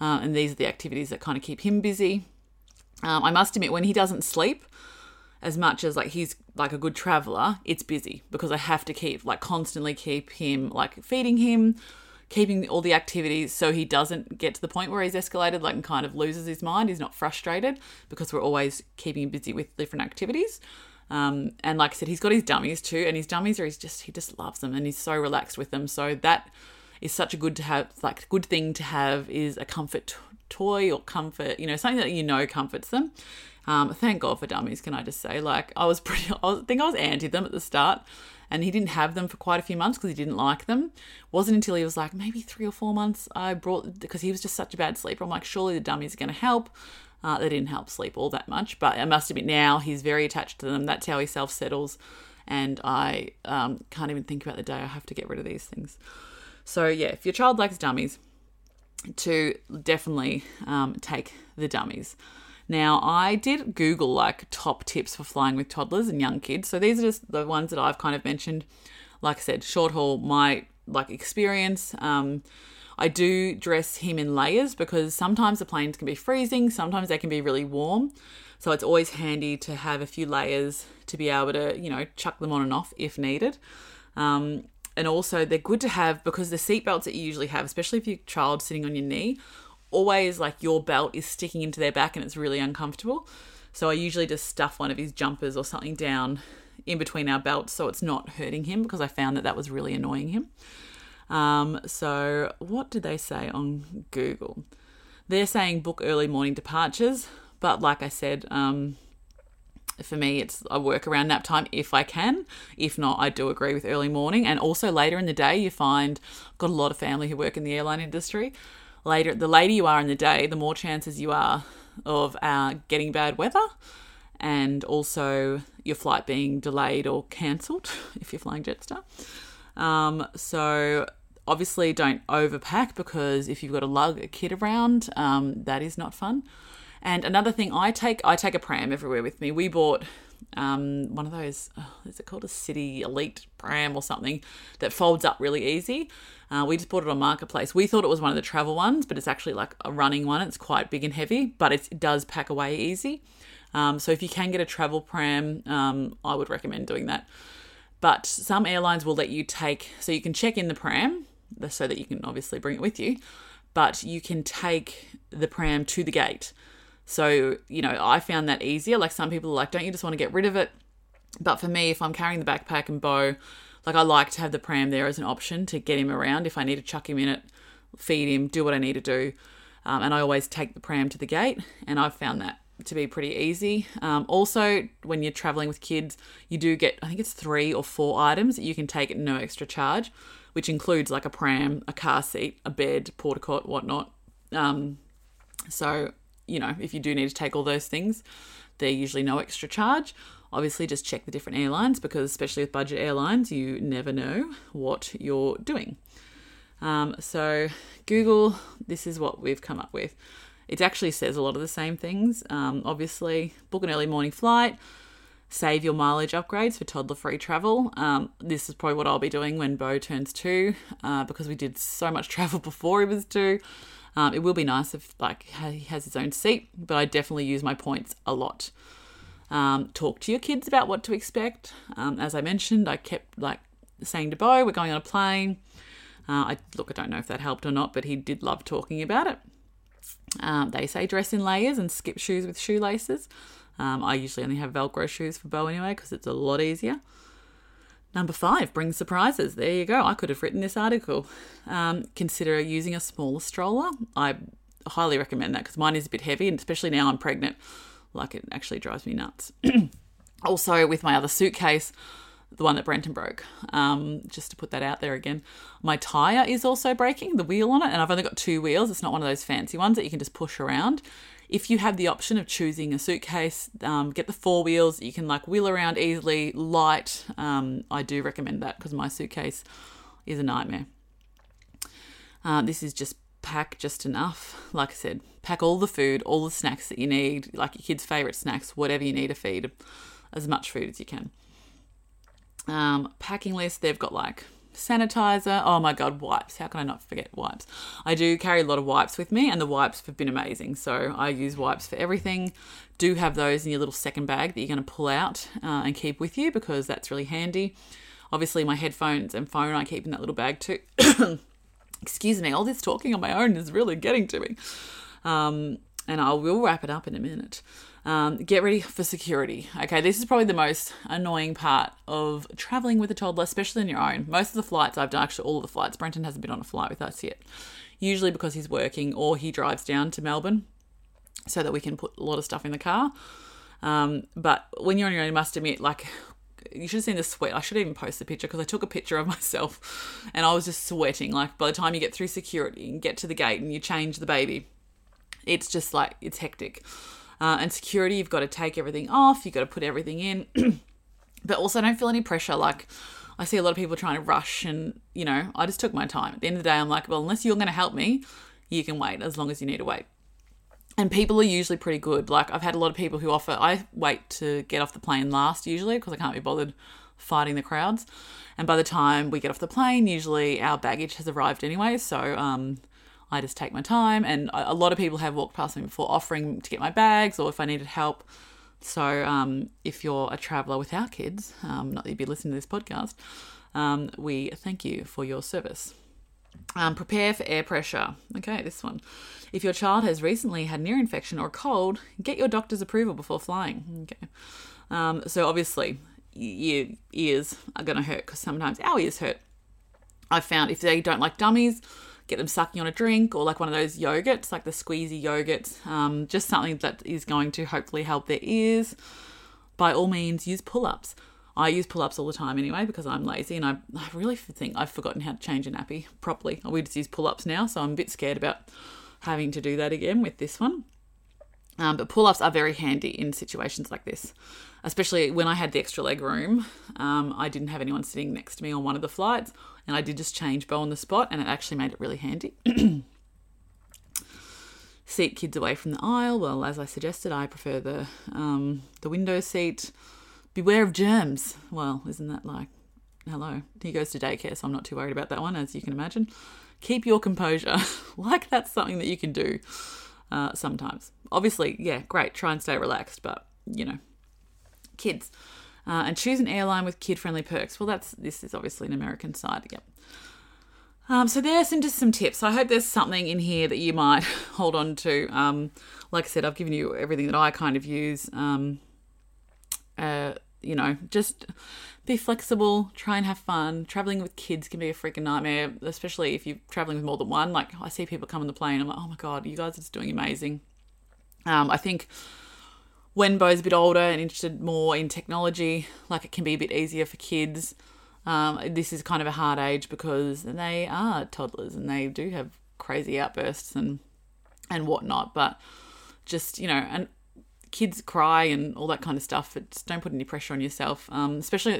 uh, and these are the activities that kind of keep him busy. Um, I must admit, when he doesn't sleep, as much as like he's like a good traveler, it's busy because I have to keep like constantly keep him like feeding him, keeping all the activities so he doesn't get to the point where he's escalated like and kind of loses his mind. He's not frustrated because we're always keeping him busy with different activities. Um, and like I said, he's got his dummies too, and his dummies are he's just he just loves them and he's so relaxed with them. So that is such a good to have like good thing to have is a comfort t- toy or comfort, you know, something that you know comforts them. Um, thank God for dummies, can I just say? Like I was pretty, I think I was anti them at the start, and he didn't have them for quite a few months because he didn't like them. Wasn't until he was like maybe three or four months I brought, because he was just such a bad sleeper. I'm like, surely the dummies are going to help. Uh, they didn't help sleep all that much, but I must admit now he's very attached to them. That's how he self-settles, and I um, can't even think about the day I have to get rid of these things. So yeah, if your child likes dummies, to definitely um, take the dummies. Now, I did Google like top tips for flying with toddlers and young kids. So these are just the ones that I've kind of mentioned. Like I said, short haul, my like experience. Um, I do dress him in layers because sometimes the planes can be freezing. Sometimes they can be really warm. So it's always handy to have a few layers to be able to, you know, chuck them on and off if needed. Um, and also they're good to have because the seat belts that you usually have, especially if your child's sitting on your knee, always like your belt is sticking into their back and it's really uncomfortable. So I usually just stuff one of his jumpers or something down in between our belts so it's not hurting him, because I found that that was really annoying him. Um, so what did they say on Google? They're saying book early morning departures, but like I said, um, for me, it's I work around nap time if I can. If not, I do agree with early morning. And also later in the day, you find I've got a lot of family who work in the airline industry. Later, the later you are in the day, the more chances you are of uh, getting bad weather, and also your flight being delayed or cancelled if you're flying Jetstar. Um, so obviously don't overpack, because if you've got to lug a kid around, um, that is not fun. And another thing I take, I take a pram everywhere with me. We bought um, one of those, oh, is it called a City Elite pram or something that folds up really easy. Uh, we just bought it on Marketplace. We thought it was one of the travel ones, but it's actually like a running one. It's quite big and heavy, but it's, it does pack away easy. Um, so if you can get a travel pram, um, I would recommend doing that. But some airlines will let you take, so you can check in the pram so that you can obviously bring it with you, but you can take the pram to the gate. So, you know, I found that easier. Like some people are like, don't you just want to get rid of it? But for me, if I'm carrying the backpack and Bo, like I like to have the pram there as an option to get him around. If I need to chuck him in it, feed him, do what I need to do. Um, and I always take the pram to the gate, and I've found that to be pretty easy. Um, also, when you're traveling with kids, you do get, I think it's three or four items that you can take at no extra charge, which includes like a pram, a car seat, a bed, porta cot, whatnot. Um, so... you know, if you do need to take all those things, they're usually no extra charge. Obviously, just check the different airlines, because especially with budget airlines, you never know what you're doing. Um, so Google, this is what we've come up with. It actually says a lot of the same things. Um, obviously, book an early morning flight, save your mileage upgrades for toddler-free travel. Um, this is probably what I'll be doing when Bo turns two, uh, because we did so much travel before he was two. Um, it will be nice if like he has his own seat, but I definitely use my points a lot. Um, talk to your kids about what to expect. Um, as I mentioned, I kept like saying to Bo, we're going on a plane. Uh, I look, I don't know if that helped or not, but he did love talking about it. Um, they say dress in layers and skip shoes with shoelaces. Um, I usually only have Velcro shoes for Bo anyway, because it's a lot easier. Number five, bring surprises. There you go. I could have written this article. Um, consider using a smaller stroller. I highly recommend that because mine is a bit heavy, and especially now I'm pregnant, like it actually drives me nuts. Also, with my other suitcase, the one that Brenton broke, um, just to put that out there again, my tyre is also breaking, the wheel on it, and I've only got two wheels. It's not one of those fancy ones that you can just push around. If you have the option of choosing a suitcase, um, get the four wheels that you can like wheel around easily, light. Um, I do recommend that because my suitcase is a nightmare. Uh, this is just pack just enough. Like I said, pack all the food, all the snacks that you need, like your kids' favourite snacks, whatever you need to feed, as much food as you can. Um, packing list, they've got like sanitizer. Oh my God, wipes. How can I not forget wipes? I do carry a lot of wipes with me, and the wipes have been amazing. So I use wipes for everything. Do have those in your little second bag that you're going to pull out uh, and keep with you, because that's really handy. Obviously my headphones and phone I keep in that little bag too. Excuse me, all this talking on my own is really getting to me. Um, and I will wrap it up in a minute. Um, get ready for security. Okay, this is probably the most annoying part of traveling with a toddler, especially on your own. Most of the flights I've done, actually all of the flights, Brenton hasn't been on a flight with us yet, usually because he's working or he drives down to Melbourne so that we can put a lot of stuff in the car. Um, but when you're on your own, you must admit, like, you should have seen the sweat. I should even post the picture, because I took a picture of myself and I was just sweating. Like, by the time you get through security and get to the gate and you change the baby, it's just like, it's hectic. Uh, and security, you've got to take everything off. You've got to put everything in. But also don't feel any pressure. Like, I see a lot of people trying to rush and, you know, I just took my time. At the end of the day, I'm like, well, unless you're going to help me, you can wait as long as you need to wait. And people are usually pretty good. Like, I've had a lot of people who offer, I wait to get off the plane last usually, because I can't be bothered fighting the crowds. And by the time we get off the plane, usually our baggage has arrived anyway. So um, I just take my time. And a lot of people have walked past me before offering to get my bags or if I needed help. So um, if you're a traveller with our kids, um, not that you'd be listening to this podcast, um, we thank you for your service. Um, prepare for air pressure. Okay, this one. If your child has recently had an ear infection or a cold, get your doctor's approval before flying. Okay. Um, so obviously your ears are going to hurt, because sometimes our ears hurt. I found if they don't like dummies, get them sucking on a drink or like one of those yogurts, like the squeezy yogurts, um, just something that is going to hopefully help their ears. By all means, use pull-ups. I use pull-ups all the time anyway, because I'm lazy and I, I really think I've forgotten how to change a nappy properly. We just use pull-ups now, so I'm a bit scared about having to do that again with this one. Um, but pull-ups are very handy in situations like this, especially when I had the extra leg room. Um, I didn't have anyone sitting next to me on one of the flights, and I did just change Bo on the spot, and it actually made it really handy. Seat kids away from the aisle. Well, as I suggested, I prefer the um, the window seat. Beware of germs. Well, isn't that like, hello? He goes to daycare, so I'm not too worried about that one, as you can imagine. Keep your composure. Like, that's something that you can do uh, sometimes. Obviously, yeah, great. Try and stay relaxed, but, you know, kids. Uh, and choose an airline with kid-friendly perks. Well, that's this is obviously an American side. Yep. Um, so there are some just some tips. I hope there's something in here that you might hold on to. Um, like I said, I've given you everything that I kind of use. Um, Uh, you know, just be flexible, try and have fun. Traveling with kids can be a freaking nightmare, especially if you're traveling with more than one. Like, I see people come on the plane, I'm like, oh my God, you guys are just doing amazing. Um, I think when Bo's a bit older and interested more in technology, like, it can be a bit easier for kids. Um, this is kind of a hard age because they are toddlers and they do have crazy outbursts and, and whatnot, but just, you know, and kids cry and all that kind of stuff. It's, don't put any pressure on yourself, um, especially,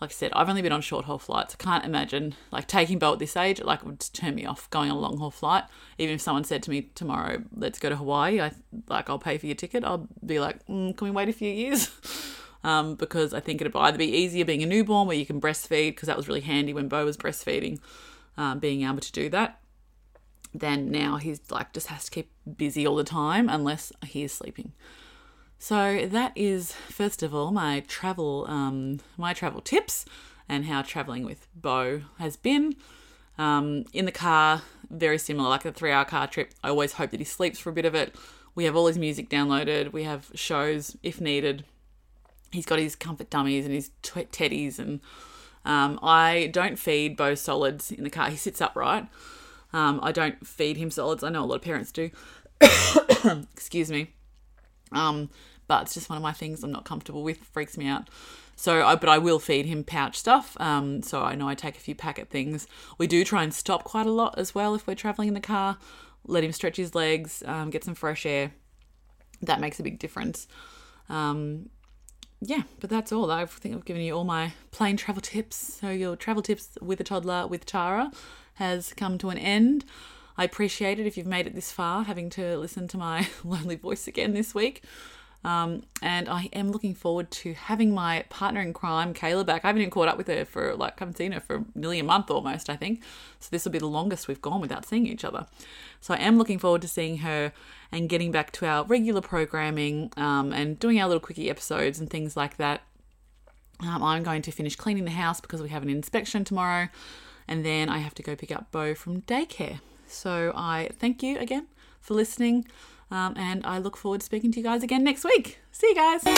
like I said, I've only been on short haul flights. I can't imagine, like, taking Bo at this age, like, it would turn me off going on a long haul flight. Even if someone said to me tomorrow, let's go to Hawaii, I like, I'll pay for your ticket, I'll be like, mm, can we wait a few years? um, because I think it'd either be easier being a newborn where you can breastfeed, because that was really handy when Bo was breastfeeding, um, being able to do that. Then now he's like, just has to keep busy all the time unless he is sleeping. So that is, first of all, my travel um, my travel tips and how travelling with Bo has been. Um, in the car, very similar, like a three-hour car trip. I always hope that he sleeps for a bit of it. We have all his music downloaded. We have shows if needed. He's got his comfort dummies and his t- teddies. And um, I don't feed Bo solids in the car. He sits upright. Um, I don't feed him solids. I know a lot of parents do. Excuse me. Um, but it's just one of my things I'm not comfortable with, freaks me out. So, I, but I will feed him pouch stuff. Um, so I know I take a few packet things. We do try and stop quite a lot as well if we're traveling in the car, let him stretch his legs, um, get some fresh air. That makes a big difference. Um, yeah, but that's all. I think I've given you all my plane travel tips. So your travel tips with a toddler with Tara has come to an end. I appreciate it if you've made it this far, having to listen to my lonely voice again this week. Um, and I am looking forward to having my partner in crime, Kayla, back. I haven't even caught up with her for, like, I haven't seen her for nearly a month almost, I think. So this will be the longest we've gone without seeing each other. So I am looking forward to seeing her and getting back to our regular programming um, and doing our little quickie episodes and things like that. Um, I'm going to finish cleaning the house because we have an inspection tomorrow. And then I have to go pick up Bo from daycare. So I thank you again for listening. Um, and I look forward to speaking to you guys again next week. See you guys.